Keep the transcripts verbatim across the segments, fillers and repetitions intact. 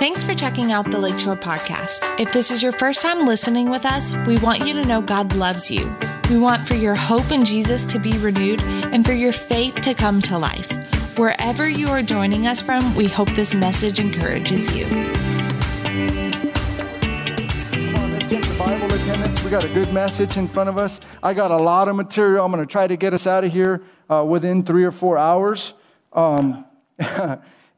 Thanks for checking out the Lakeshore Podcast. If this is your first time listening with us, we want you to know God loves you. We want for your hope in Jesus to be renewed and for your faith to come to life. Wherever you are joining us from, we hope this message encourages you. Bible attendance. We got a good message in front of us. I got a lot of material. I'm going to try to get us out of here uh, within three or four hours. Um,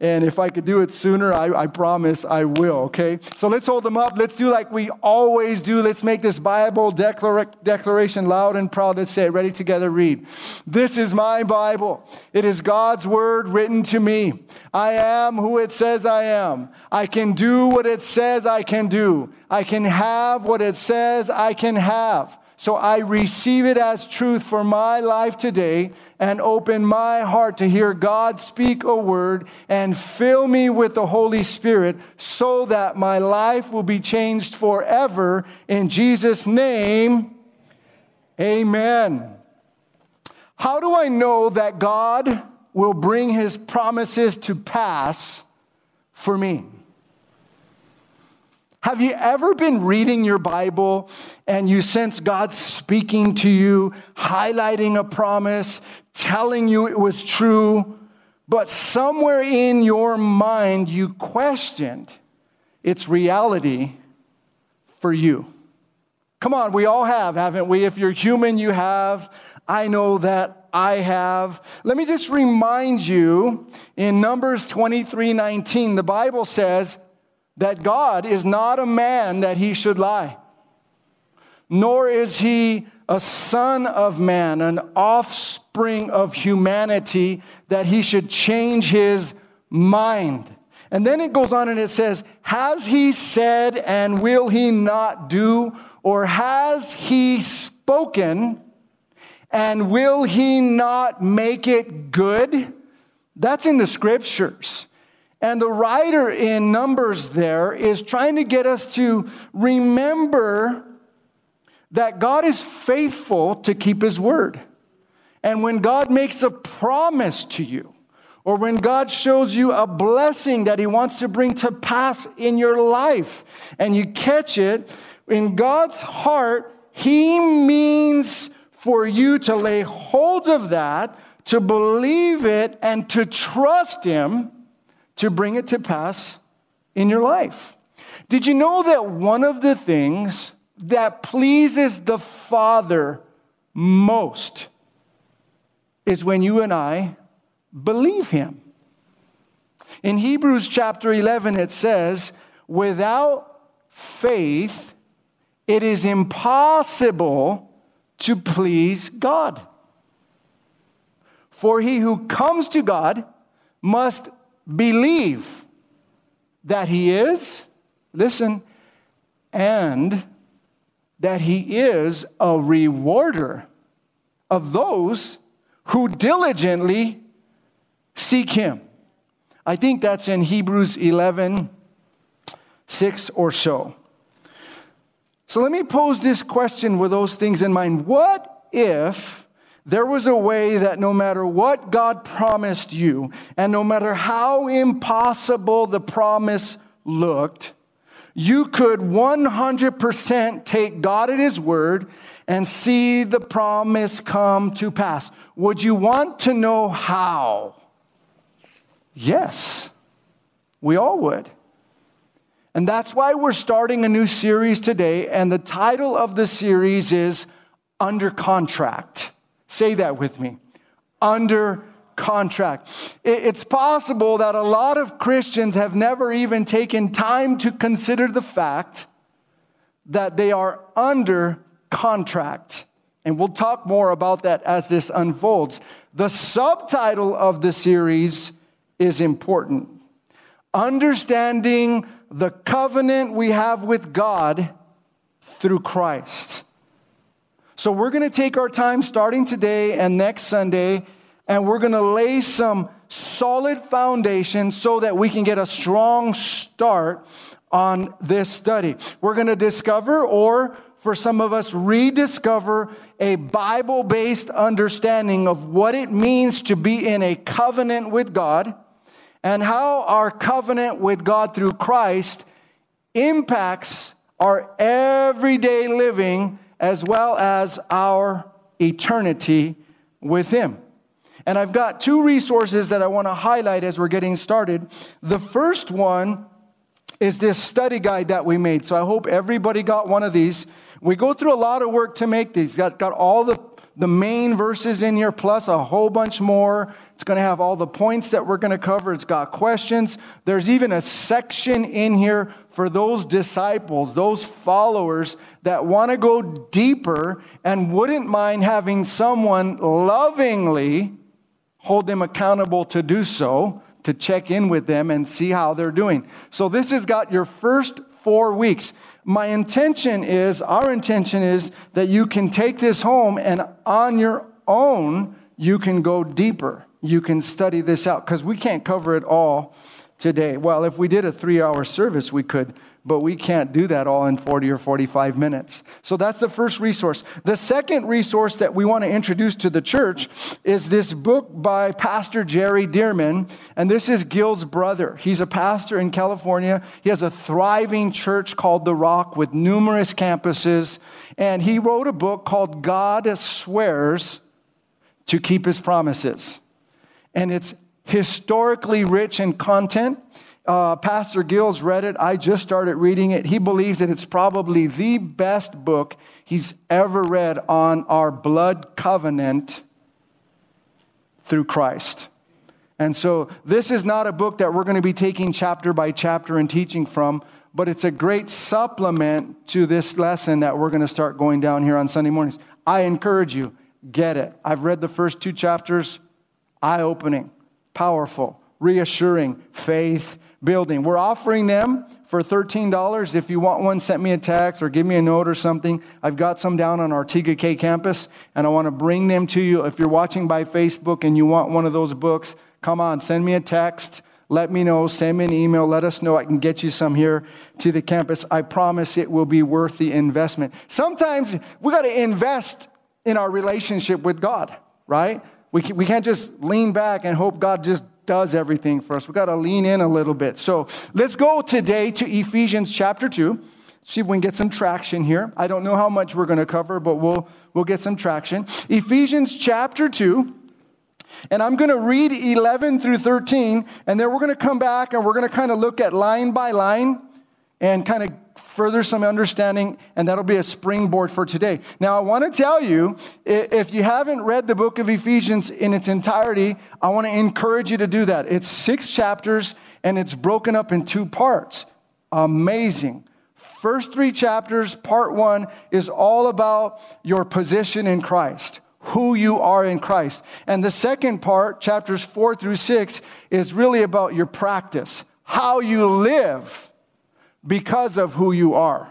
and if I could do it sooner, I, I promise I will, okay? So let's hold them up. Let's do like we always do. Let's make this Bible declara- declaration loud and proud. Let's say it. Ready, together, read. This is my Bible. It is God's word written to me. I am who it says I am. I can do what it says I can do. I can have what it says I can have. So I receive it as truth for my life today and open my heart to hear God speak a word and fill me with the Holy Spirit so that my life will be changed forever. In Jesus' name, amen. How do I know that God will bring his promises to pass for me? Have you ever been reading your Bible and you sense God speaking to you, highlighting a promise, telling you it was true, but somewhere in your mind you questioned its reality for you? Come on, we all have, haven't we? If you're human, you have. I know that I have. Let me just remind you, in Numbers twenty-three nineteen, the Bible says that God is not a man that he should lie, nor is he a son of man, an offspring of humanity, that he should change his mind. And then it goes on and it says, has he said and will he not do? Or has he spoken and will he not make it good? That's in the scriptures. And the writer in Numbers there is trying to get us to remember that God is faithful to keep his word. And when God makes a promise to you, or when God shows you a blessing that he wants to bring to pass in your life, and you catch it, in God's heart, he means for you to lay hold of that, to believe it, and to trust him to bring it to pass in your life. Did you know that one of the things that pleases the Father most is when you and I believe him? In Hebrews chapter eleven, it says, without faith, it is impossible to please God. For he who comes to God must believe that he is, listen, and that he is a rewarder of those who diligently seek him. I think that's in Hebrews eleven six or so. So let me pose this question with those things in mind. What if there was a way that no matter what God promised you, and no matter how impossible the promise looked, you could one hundred percent take God at his word and see the promise come to pass? Would you want to know how? Yes, we all would. And that's why we're starting a new series today, and the title of the series is Under Contract. Say that with me. Under contract. It's possible that a lot of Christians have never even taken time to consider the fact that they are under contract. And we'll talk more about that as this unfolds. The subtitle of the series is important. Understanding the covenant we have with God through Christ. So we're going to take our time starting today and next Sunday, and we're going to lay some solid foundation so that we can get a strong start on this study. We're going to discover, or for some of us, rediscover a Bible-based understanding of what it means to be in a covenant with God and how our covenant with God through Christ impacts our everyday living as well as our eternity with Him. And I've got two resources that I want to highlight as we're getting started. The first one is this study guide that we made. So I hope everybody got one of these. We go through a lot of work to make these. Got, got all the, the main verses in here, plus a whole bunch more. It's going to have all the points that we're going to cover. It's got questions. There's even a section in here for those disciples, those followers that want to go deeper and wouldn't mind having someone lovingly hold them accountable to do so, to check in with them and see how they're doing. So this has got your first four weeks. My intention is, our intention is that you can take this home and on your own, you can go deeper. You can study this out because we can't cover it all today. Well, if we did a three-hour service, we could, but we can't do that all in forty or forty-five minutes. So that's the first resource. The second resource that we want to introduce to the church is this book by Pastor Jerry Dearman, and this is Gil's brother. He's a pastor in California. He has a thriving church called The Rock with numerous campuses, and he wrote a book called God Swears to Keep His Promises, and it's historically rich in content. Uh, Pastor Gill's read it. I just started reading it. He believes that it's probably the best book he's ever read on our blood covenant through Christ. And so this is not a book that we're going to be taking chapter by chapter and teaching from, but it's a great supplement to this lesson that we're going to start going down here on Sunday mornings. I encourage you, get it. I've read the first two chapters. Eye-opening, powerful, reassuring, faith building. We're offering them for thirteen dollars. If you want one, send me a text or give me a note or something. I've got some down on our Tiga K campus, and I want to bring them to you. If you're watching by Facebook and you want one of those books, come on, send me a text. Let me know. Send me an email. Let us know. I can get you some here to the campus. I promise it will be worth the investment. Sometimes we got to invest in our relationship with God, right? We we can't just lean back and hope God just does everything for us. We've got to lean in a little bit. So let's go today to Ephesians chapter two. See if we can get some traction here. I don't know how much we're going to cover, but we'll, we'll get some traction. Ephesians chapter two, and I'm going to read eleven through thirteen, and then we're going to come back and we're going to kind of look at line by line and kind of further some understanding, and that'll be a springboard for today. Now, I want to tell you, if you haven't read the book of Ephesians in its entirety, I want to encourage you to do that. It's six chapters, and it's broken up in two parts. Amazing. First three chapters, part one, is all about your position in Christ, who you are in Christ. And the second part, chapters four through six, is really about your practice, how you live because of who you are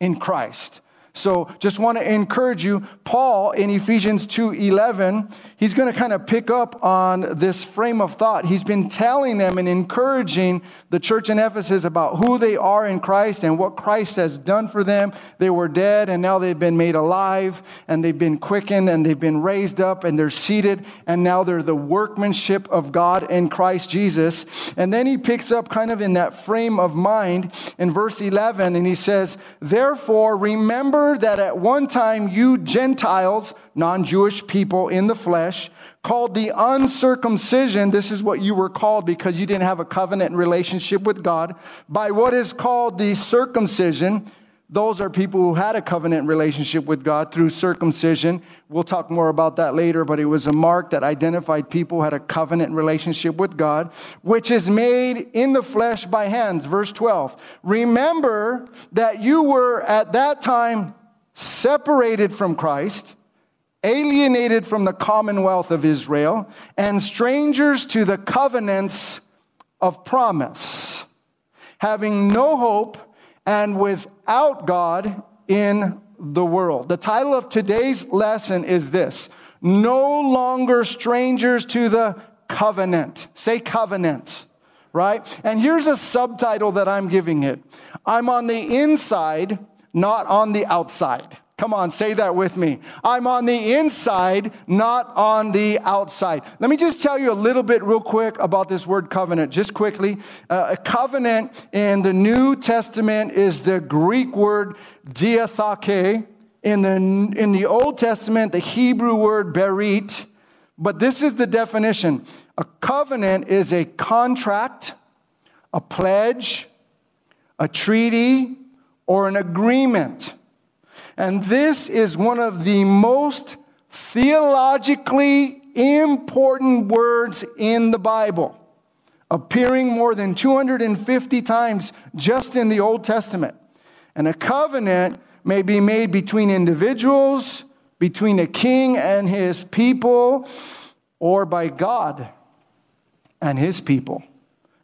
in Christ. So just want to encourage you. Paul in Ephesians two eleven, he's going to kind of pick up on this frame of thought. He's been telling them and encouraging the church in Ephesus about who they are in Christ and what Christ has done for them. They were dead and now they've been made alive, and they've been quickened and they've been raised up and they're seated, and now they're the workmanship of God in Christ Jesus. And then he picks up kind of in that frame of mind in verse eleven, and he says, "Therefore remember that at one time you Gentiles, non-Jewish people in the flesh, called the uncircumcision," this is what you were called because you didn't have a covenant relationship with God, "by what is called the circumcision." Those are people who had a covenant relationship with God through circumcision. We'll talk more about that later, but it was a mark that identified people who had a covenant relationship with God, "which is made in the flesh by hands." Verse twelve, "Remember that you were at that time separated from Christ, alienated from the commonwealth of Israel, and strangers to the covenants of promise, having no hope and without God in the world." The title of today's lesson is this: no longer strangers to the covenant. Say covenant, right? And here's a subtitle that I'm giving it: I'm on the inside, not on the outside. Come on, say that with me. I'm on the inside, not on the outside. Let me just tell you a little bit real quick about this word covenant, just quickly. Uh, a covenant in the New Testament is the Greek word diathake. In the, in the Old Testament, the Hebrew word berit. But this is the definition. A covenant is a contract, a pledge, a treaty, or an agreement. And this is one of the most theologically important words in the Bible, appearing more than two hundred fifty times just in the Old Testament. And a covenant may be made between individuals, between a king and his people, or by God and his people.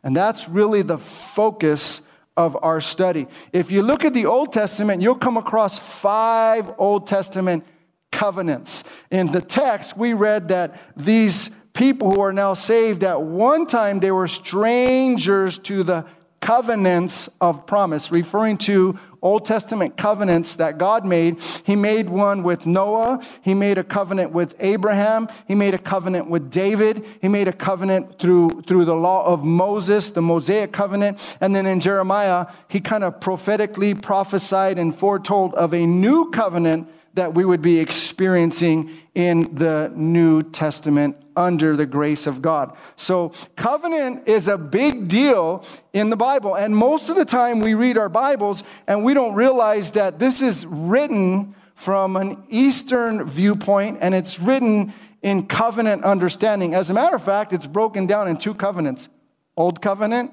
And that's really the focus of our study. If you look at the Old Testament, you'll come across five Old Testament covenants. In the text, we read that these people who are now saved, at one time they were strangers to the covenants of promise, referring to Old Testament covenants that God made. He made one with Noah. He made a covenant with Abraham. He made a covenant with David. He made a covenant through, through the law of Moses, the Mosaic covenant. And then in Jeremiah, he kind of prophetically prophesied and foretold of a new covenant that we would be experiencing in the New Testament under the grace of God. So covenant is a big deal in the Bible. And most of the time we read our Bibles and we don't realize that this is written from an Eastern viewpoint and it's written in covenant understanding. As a matter of fact, it's broken down in two covenants, Old Covenant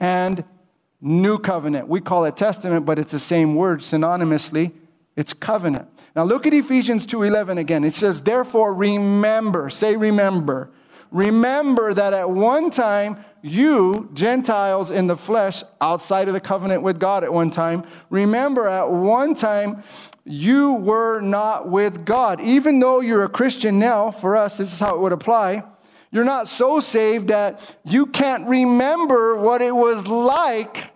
and New Covenant. We call it Testament, but it's the same word synonymously. It's covenant. Now look at Ephesians two eleven again. It says, therefore, remember, say remember. Remember that at one time, you Gentiles in the flesh, outside of the covenant with God at one time, remember at one time, you were not with God. Even though you're a Christian now, for us, this is how it would apply. You're not so saved that you can't remember what it was like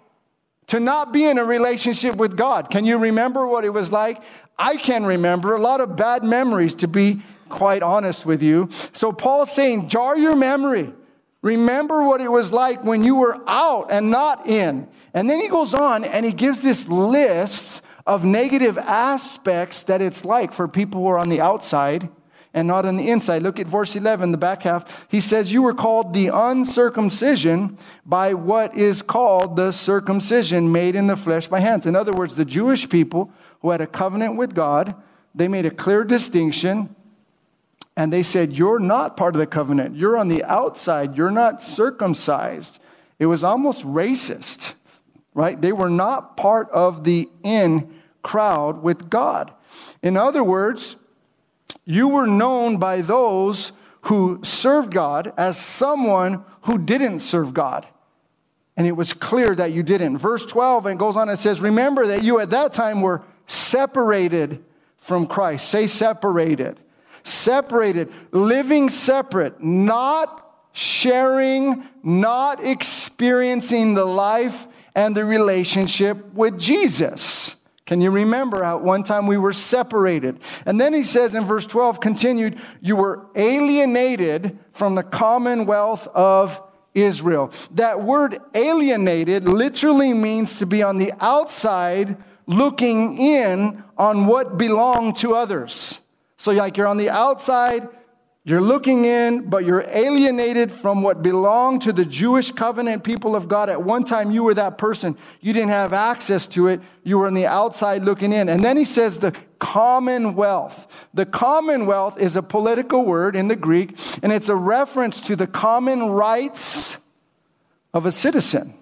to not be in a relationship with God. Can you remember what it was like? I can remember a lot of bad memories, to be quite honest with you. So Paul's saying, jar your memory. Remember what it was like when you were out and not in. And then he goes on and he gives this list of negative aspects that it's like for people who are on the outside and not on the inside. Look at verse eleven, the back half. He says, you were called the uncircumcision by what is called the circumcision made in the flesh by hands. In other words, the Jewish people who had a covenant with God, they made a clear distinction and they said, you're not part of the covenant. You're on the outside. You're not circumcised. It was almost racist, right? They were not part of the in crowd with God. In other words, you were known by those who served God as someone who didn't serve God. And it was clear that you didn't. Verse twelve, and it goes on and says, remember that you at that time were separated from Christ. Say separated. Separated. Living separate. Not sharing, not experiencing the life and the relationship with Jesus. Can you remember how at one time we were separated? And then he says in verse twelve, continued, you were alienated from the commonwealth of Israel. That word alienated literally means to be on the outside looking in on what belonged to others. So like you're on the outside, you're looking in, but you're alienated from what belonged to the Jewish covenant people of God. At one time, you were that person. You didn't have access to it. You were on the outside looking in. And then he says the commonwealth. The commonwealth is a political word in the Greek, and it's a reference to the common rights of a citizen.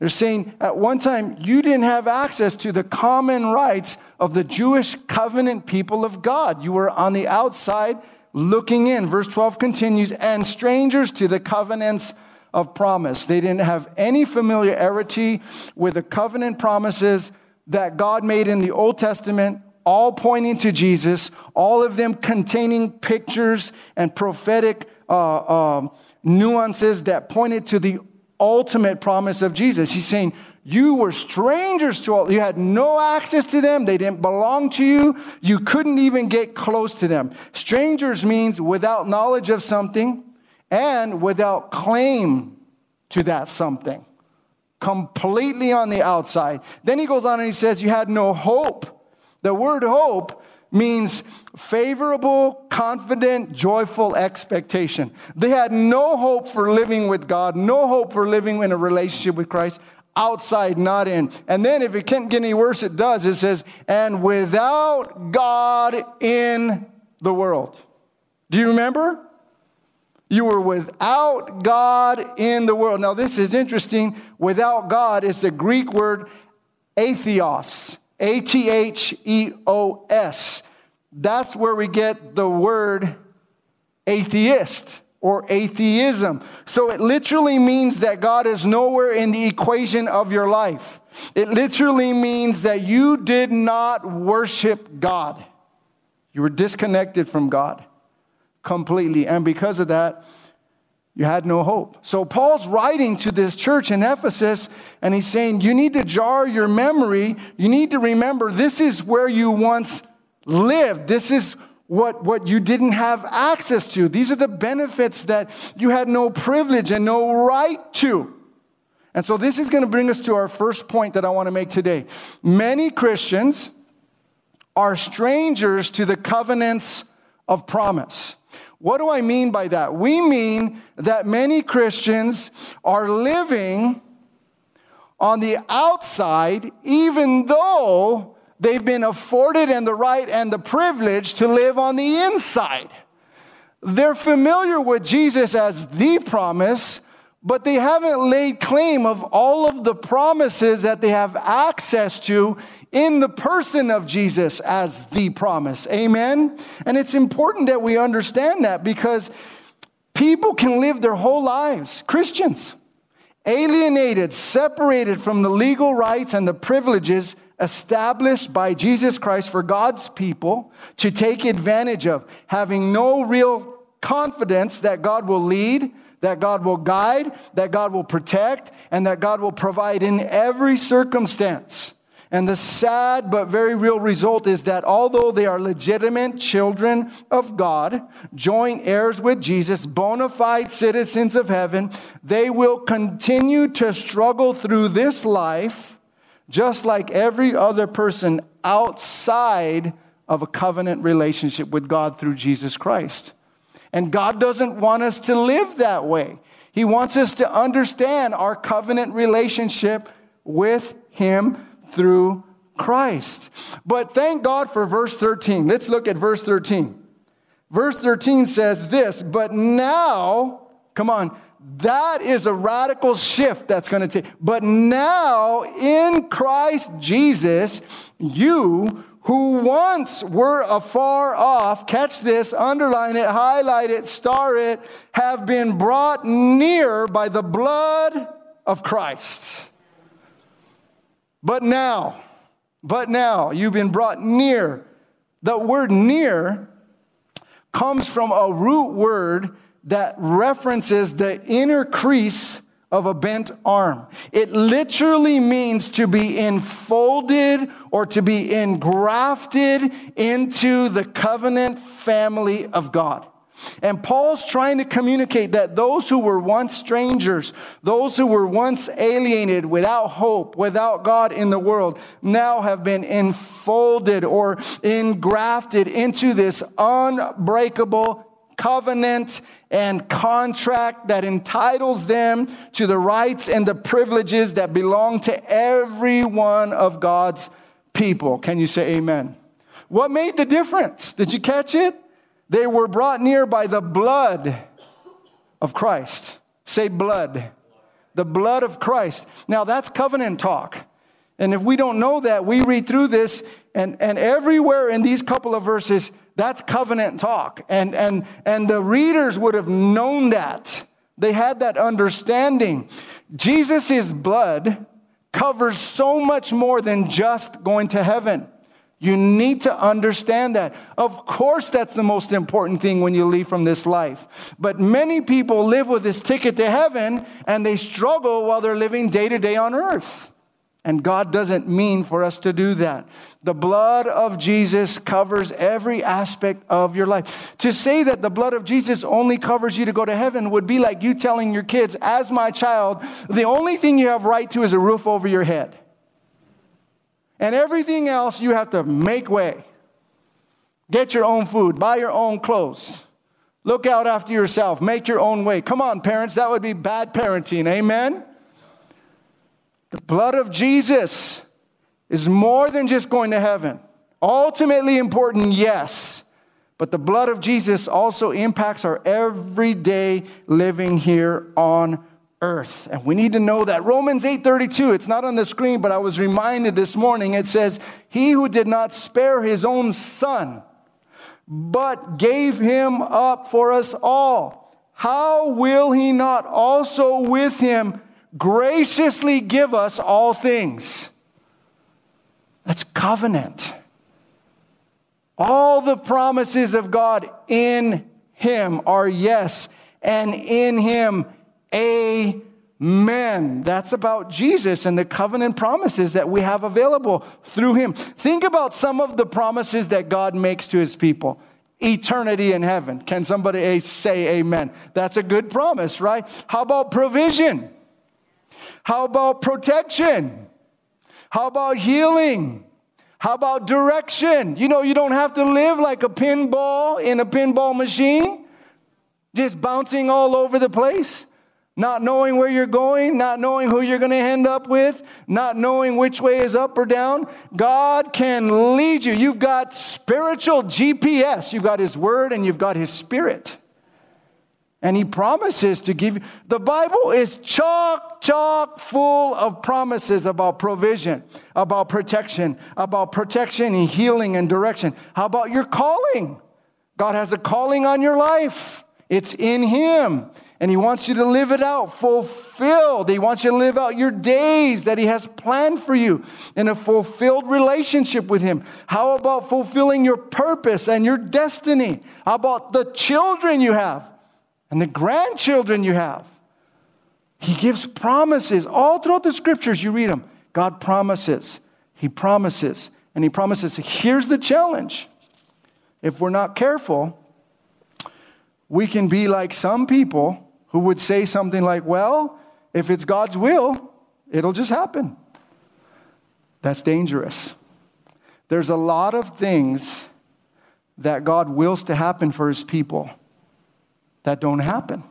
They're saying at one time, you didn't have access to the common rights of the Jewish covenant people of God. You were on the outside looking in. Verse twelve continues, and strangers to the covenants of promise. They didn't have any familiarity with the covenant promises that God made in the Old Testament, all pointing to Jesus, all of them containing pictures and prophetic uh, um, nuances that pointed to the ultimate promise of Jesus. He's saying, You were strangers to all. You had no access to them. They didn't belong to you. You couldn't even get close to them. Strangers means without knowledge of something and without claim to that something. Completely on the outside. Then he goes on and he says, you had no hope. The word hope means favorable, confident, joyful expectation. They had no hope for living with God, no hope for living in a relationship with Christ. Outside, not in. And then if it can't get any worse, it does. It says, and without God in the world. Do you remember? You were without God in the world. Now, this is interesting. Without God is the Greek word atheos. A T H E O S. That's where we get the word atheist. Or atheism. So it literally means that God is nowhere in the equation of your life. It literally means that you did not worship God. You were disconnected from God completely. And because of that, you had no hope. So Paul's writing to this church in Ephesus, and he's saying, you need to jar your memory. You need to remember this is where you once lived. This is What, what you didn't have access to. These are the benefits that you had no privilege and no right to. And so this is going to bring us to our first point that I want to make today. Many Christians are strangers to the covenants of promise. What do I mean by that? We mean that many Christians are living on the outside, even though they've been afforded and the right and the privilege to live on the inside. They're familiar with Jesus as the promise, but they haven't laid claim of all of the promises that they have access to in the person of Jesus as the promise. Amen? And it's important that we understand that because people can live their whole lives, Christians, alienated, separated from the legal rights and the privileges established by Jesus Christ for God's people to take advantage of, having no real confidence that God will lead, that God will guide, that God will protect, and that God will provide in every circumstance. And the sad but very real result is that although they are legitimate children of God, joint heirs with Jesus, bona fide citizens of heaven, they will continue to struggle through this life just like every other person outside of a covenant relationship with God through Jesus Christ. And God doesn't want us to live that way. He wants us to understand our covenant relationship with Him through Christ. But thank God for verse thirteen. Let's look at verse thirteen. Verse thirteen says this, but now, come on, that is a radical shift that's going to take. But now in Christ Jesus, you who once were afar off, catch this, underline it, highlight it, star it, have been brought near by the blood of Christ. But now, but now you've been brought near. The word near comes from a root word that references the inner crease of a bent arm. It literally means to be enfolded or to be engrafted into the covenant family of God. And Paul's trying to communicate that those who were once strangers, those who were once alienated, without hope, without God in the world, now have been enfolded or engrafted into this unbreakable covenant and contract that entitles them to the rights and the privileges that belong to every one of God's people. Can you say amen? What made the difference? Did you catch it? They were brought near by the blood of Christ. Say blood. The blood of Christ. Now that's covenant talk. And if we don't know that, we read through this and, and everywhere in these couple of verses, that's covenant talk. And, and, and the readers would have known that. They had that understanding. Jesus' blood covers so much more than just going to heaven. You need to understand that. Of course, that's the most important thing when you leave from this life. But many people live with this ticket to heaven and they struggle while they're living day to day on earth. And God doesn't mean for us to do that. The blood of Jesus covers every aspect of your life. To say that the blood of Jesus only covers you to go to heaven would be like you telling your kids, as my child, the only thing you have right to is a roof over your head. And everything else you have to make way. Get your own food. Buy your own clothes. Look out after yourself. Make your own way. Come on, parents. That would be bad parenting. Amen? The blood of Jesus is more than just going to heaven. Ultimately important, yes. But the blood of Jesus also impacts our everyday living here on earth. And we need to know that. Romans eight thirty-two, it's not on the screen, but I was reminded this morning. It says, he who did not spare his own son, but gave him up for us all, how will he not also with him graciously give us all things? That's covenant. All the promises of God in him are yes, and in him, amen. That's about Jesus and the covenant promises that we have available through him. Think about some of the promises that God makes to his people. Eternity in heaven. Can somebody say amen? That's a good promise, right? How about provision? How about protection? How about healing? How about direction? You know, you don't have to live like a pinball in a pinball machine, just bouncing all over the place, not knowing where you're going, not knowing who you're going to end up with, not knowing which way is up or down. God can lead you. You've got spiritual G P S. You've got his word and you've got his spirit. And he promises to give you. The Bible is chock, chock full of promises about provision, about protection, about protection and healing and direction. How about your calling? God has a calling on your life. It's in him. And he wants you to live it out fulfilled. He wants you to live out your days that he has planned for you in a fulfilled relationship with him. How about fulfilling your purpose and your destiny? How about the children you have? And the grandchildren you have. He gives promises. All throughout the scriptures, you read them. God promises. He promises. And he promises. Here's the challenge. If we're not careful, we can be like some people who would say something like, well, if it's God's will, it'll just happen. That's dangerous. There's a lot of things that God wills to happen for his people that don't happen.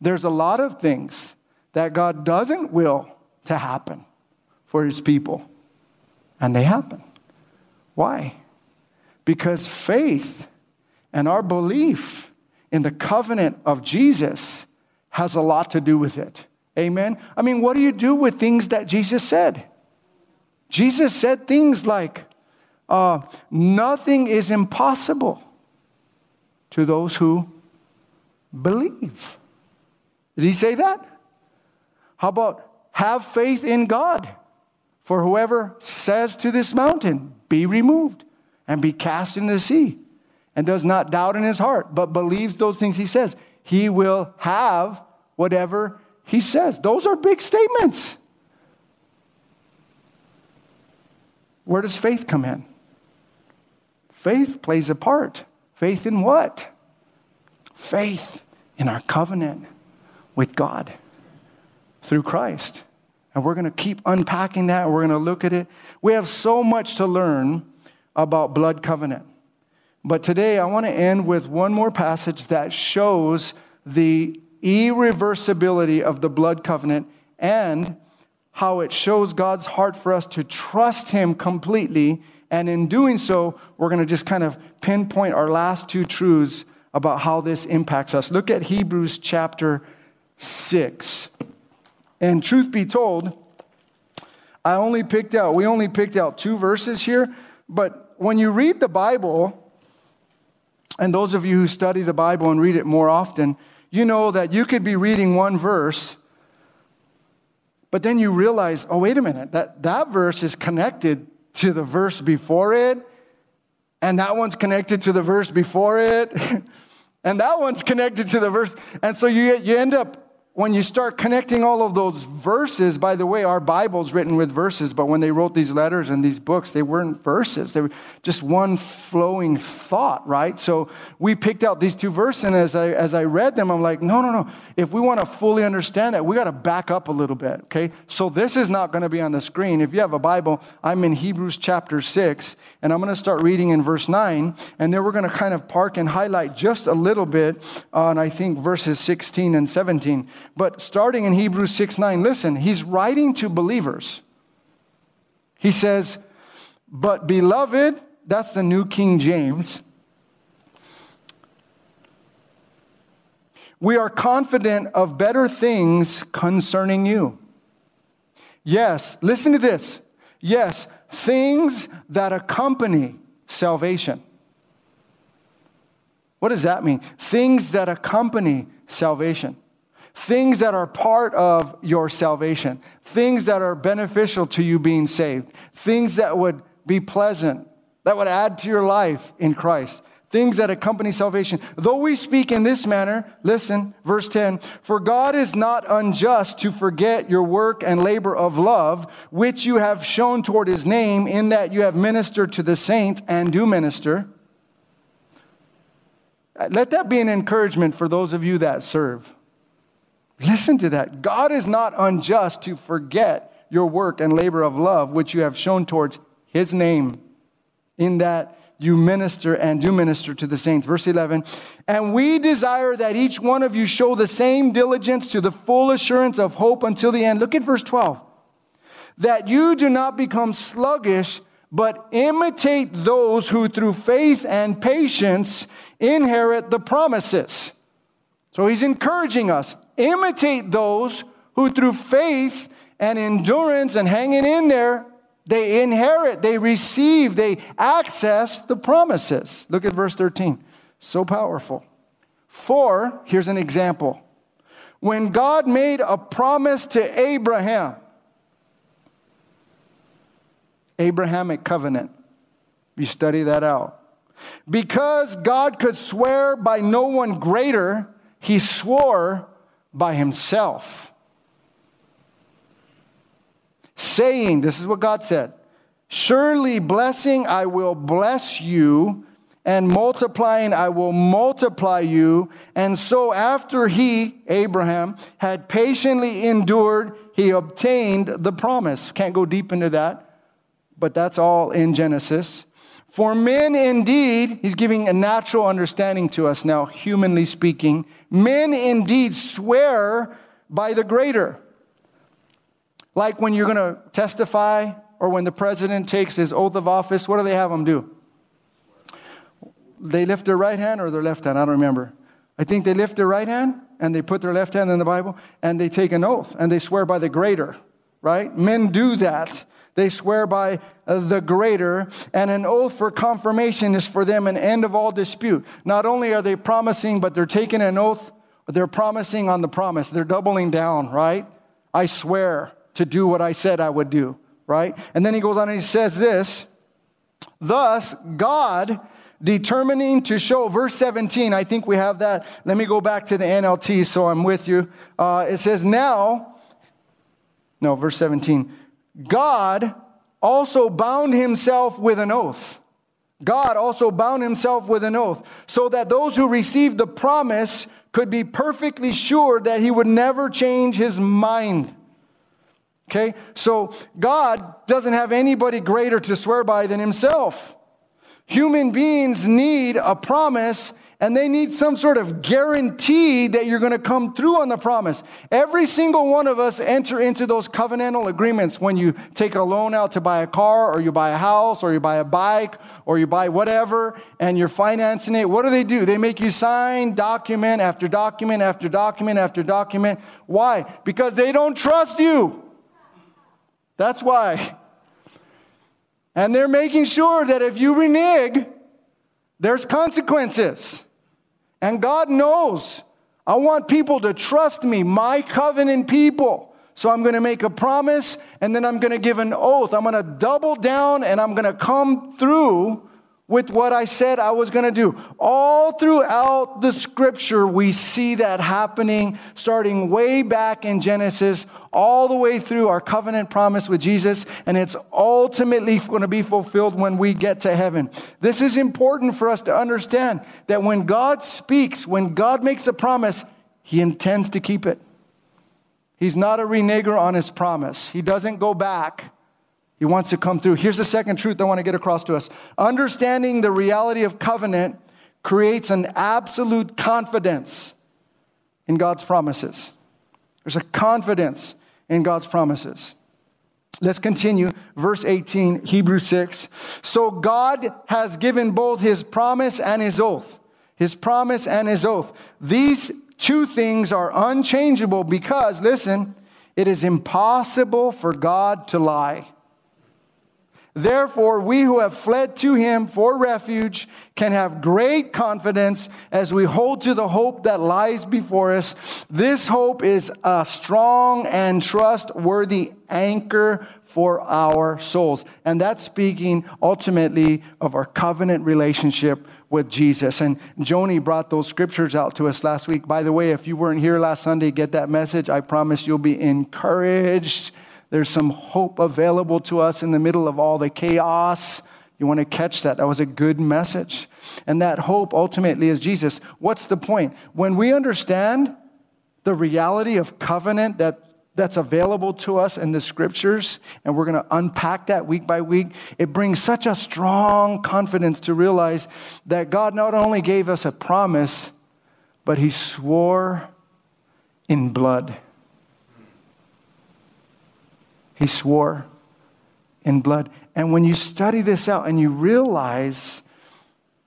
There's a lot of things that God doesn't will to happen for his people, and they happen. Why? Because faith and our belief in the covenant of Jesus has a lot to do with it. Amen? I mean, what do you do with things that Jesus said? Jesus said things like, uh, nothing is impossible to those who believe. Did he say that? How about have faith in God? For whoever says to this mountain, be removed and be cast into the sea, and does not doubt in his heart, but believes those things he says, he will have whatever he says. Those are big statements. Where does faith come in? Faith plays a part. Faith in what? Faith in our covenant with God through Christ. And we're going to keep unpacking that. We're going to look at it. We have so much to learn about blood covenant. But today I want to end with one more passage that shows the irreversibility of the blood covenant and how it shows God's heart for us to trust him completely. And in doing so, we're going to just kind of pinpoint our last two truths about how this impacts us. Look at Hebrews chapter six. And truth be told, I only picked out, we only picked out two verses here, but when you read the Bible, and those of you who study the Bible and read it more often, you know that you could be reading one verse, but then you realize, oh, wait a minute, that, that verse is connected to the verse before it, and that one's connected to the verse before it. And that one's connected to the verse. And so you, you end up when you start connecting all of those verses, by the way, our Bible's written with verses, but when they wrote these letters and these books, they weren't verses. They were just one flowing thought, right? So we picked out these two verses, and as I, as I read them, I'm like, no, no, no. If we want to fully understand that, we got to back up a little bit, okay? So this is not going to be on the screen. If you have a Bible, I'm in Hebrews chapter six, and I'm going to start reading in verse nine, and then we're going to kind of park and highlight just a little bit on, I think, verses sixteen and seventeen. But starting in Hebrews six nine, listen, he's writing to believers. He says, but beloved, that's the New King James. We are confident of better things concerning you. Yes, listen to this. Yes, things that accompany salvation. What does that mean? Things that accompany salvation. Things that are part of your salvation. Things that are beneficial to you being saved. Things that would be pleasant, that would add to your life in Christ. Things that accompany salvation. Though we speak in this manner, listen, verse ten, for God is not unjust to forget your work and labor of love, which you have shown toward his name, in that you have ministered to the saints and do minister. Let that be an encouragement for those of you that serve. Listen to that. God is not unjust to forget your work and labor of love, which you have shown towards his name, in that you minister and do minister to the saints. Verse eleven, and we desire that each one of you show the same diligence to the full assurance of hope until the end. Look at verse twelve. That you do not become sluggish, but imitate those who through faith and patience inherit the promises. So he's encouraging us. Imitate those who through faith and endurance and hanging in there, they inherit, they receive, they access the promises. Look at verse thirteen. So powerful. For, here's an example. When God made a promise to Abraham, Abrahamic covenant, you study that out. Because God could swear by no one greater, he swore by himself, saying, this is what God said, surely blessing I will bless you, and multiplying I will multiply you. And so after he, Abraham, had patiently endured, he obtained the promise. Can't go deep into that, but that's all in Genesis. For men indeed, he's giving a natural understanding to us now, humanly speaking. Men indeed swear by the greater. Like when you're going to testify or when the president takes his oath of office, what do they have them do? They lift their right hand or their left hand, I don't remember. I think they lift their right hand and they put their left hand in the Bible and they take an oath and they swear by the greater, right? Men do that. They swear by the greater, and an oath for confirmation is for them an end of all dispute. Not only are they promising, but they're taking an oath. They're promising on the promise. They're doubling down, right? I swear to do what I said I would do, right? And then he goes on and he says this, thus God determining to show, verse seventeen, I think we have that. Let me go back to the N L T so I'm with you. Uh, it says now, no, verse seventeen, God also bound himself with an oath. God also bound himself with an oath so that those who received the promise could be perfectly sure that he would never change his mind. Okay? So God doesn't have anybody greater to swear by than himself. Human beings need a promise, and they need some sort of guarantee that you're going to come through on the promise. Every single one of us enter into those covenantal agreements when you take a loan out to buy a car, or you buy a house, or you buy a bike, or you buy whatever, and you're financing it. What do they do? They make you sign document after document after document after document. Why? Because they don't trust you. That's why. And they're making sure that if you renege, there's consequences. And God knows, I want people to trust me, my covenant people. So I'm going to make a promise, and then I'm going to give an oath. I'm going to double down, and I'm going to come through with what I said I was going to do. All throughout the scripture, we see that happening, starting way back in Genesis, all the way through our covenant promise with Jesus, and it's ultimately going to be fulfilled when we get to heaven. This is important for us to understand, that when God speaks, when God makes a promise, He intends to keep it. He's not a reneger on His promise. He doesn't go back. He wants to come through. Here's the second truth I want to get across to us. Understanding the reality of covenant creates an absolute confidence in God's promises. There's a confidence in God's promises. Let's continue. Verse eighteen, Hebrews six. So God has given both His promise and His oath. His promise and His oath. These two things are unchangeable because, listen, it is impossible for God to lie. Therefore, we who have fled to Him for refuge can have great confidence as we hold to the hope that lies before us. This hope is a strong and trustworthy anchor for our souls. And that's speaking ultimately of our covenant relationship with Jesus. And Joni brought those scriptures out to us last week. By the way, if you weren't here last Sunday, get that message. I promise you'll be encouraged. There's some hope available to us in the middle of all the chaos. You want to catch that. That was a good message. And that hope ultimately is Jesus. What's the point? When we understand the reality of covenant that, that's available to us in the scriptures, and we're going to unpack that week by week, it brings such a strong confidence to realize that God not only gave us a promise, but He swore in blood. He swore in blood. And when you study this out and you realize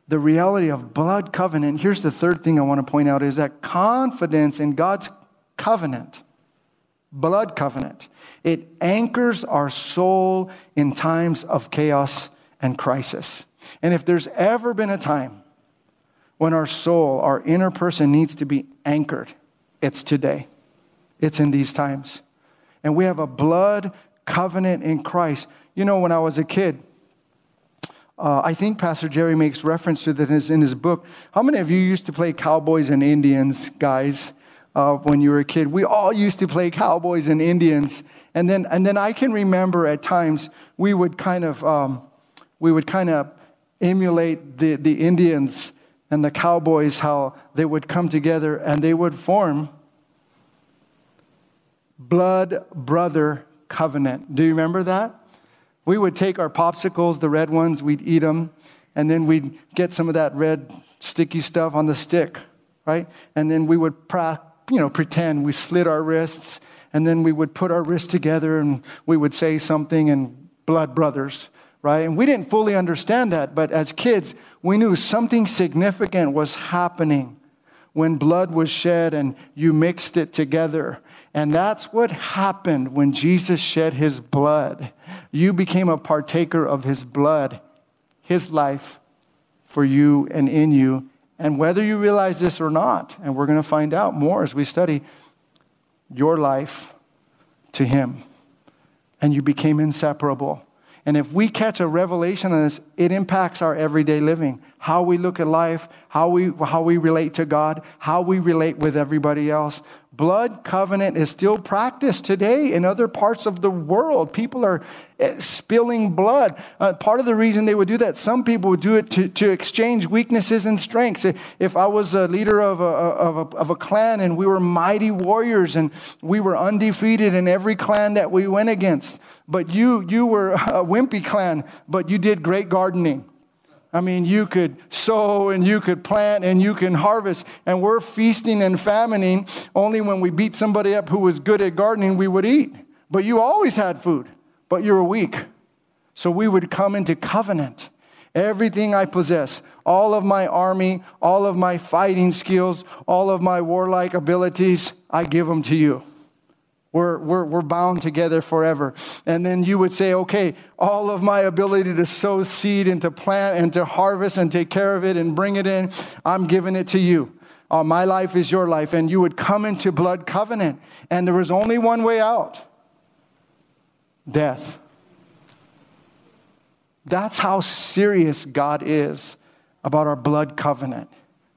the reality of blood covenant, here's the third thing I want to point out, is that confidence in God's covenant, blood covenant, it anchors our soul in times of chaos and crisis. And if there's ever been a time when our soul, our inner person needs to be anchored, it's today. It's in these times. And we have a blood covenant in Christ. You know, when I was a kid, uh, I think Pastor Jerry makes reference to this in his book. How many of you used to play cowboys and Indians, guys, uh, when you were a kid? We all used to play cowboys and Indians. And then, and then I can remember at times we would kind of, um, we would kind of emulate the, the Indians and the cowboys, how they would come together and they would form blood brother covenant. Do you remember that? We would take our popsicles, the red ones, we'd eat them, and then we'd get some of that red sticky stuff on the stick, right? And then we would, pra- you know, pretend we slid our wrists, and then we would put our wrists together, and we would say something, and blood brothers, right? And we didn't fully understand that, but as kids, we knew something significant was happening when blood was shed and you mixed it together. And that's what happened when Jesus shed His blood. You became a partaker of His blood, His life for you and in you. And whether you realize this or not, and we're going to find out more as we study, your life to Him. And you became inseparable. And if we catch a revelation on this, it impacts our everyday living, how we look at life, how we how we relate to God, how we relate with everybody else. Blood covenant is still practiced today in other parts of the world. People are spilling blood. Uh, part of the reason they would do that, some people would do it to, to exchange weaknesses and strengths. If I was a leader of a, of a of a clan and we were mighty warriors and we were undefeated in every clan that we went against, but you you were a wimpy clan, but you did great gardening. I mean, you could sow and you could plant and you can harvest. And we're feasting and famining. Only when we beat somebody up who was good at gardening, we would eat. But you always had food, but you were weak. So we would come into covenant. Everything I possess, all of my army, all of my fighting skills, all of my warlike abilities, I give them to you. We're, we're, we're bound together forever. And then you would say, okay, all of my ability to sow seed and to plant and to harvest and take care of it and bring it in, I'm giving it to you. Uh, my life is your life. And you would come into blood covenant. And there was only one way out. Death. That's how serious God is about our blood covenant.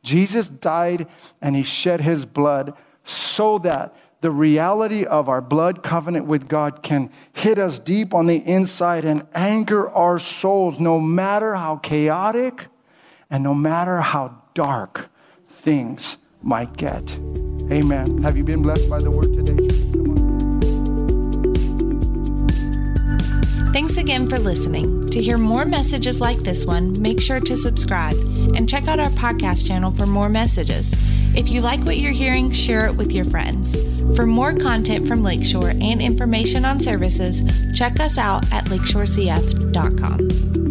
Jesus died and he shed his blood so that the reality of our blood covenant with God can hit us deep on the inside and anchor our souls, no matter how chaotic and no matter how dark things might get. Amen. Have you been blessed by the word today? Thanks again for listening. To hear more messages like this one, make sure to subscribe and check out our podcast channel for more messages. If you like what you're hearing, share it with your friends. For more content from Lakeshore and information on services, check us out at lakeshore c f dot com.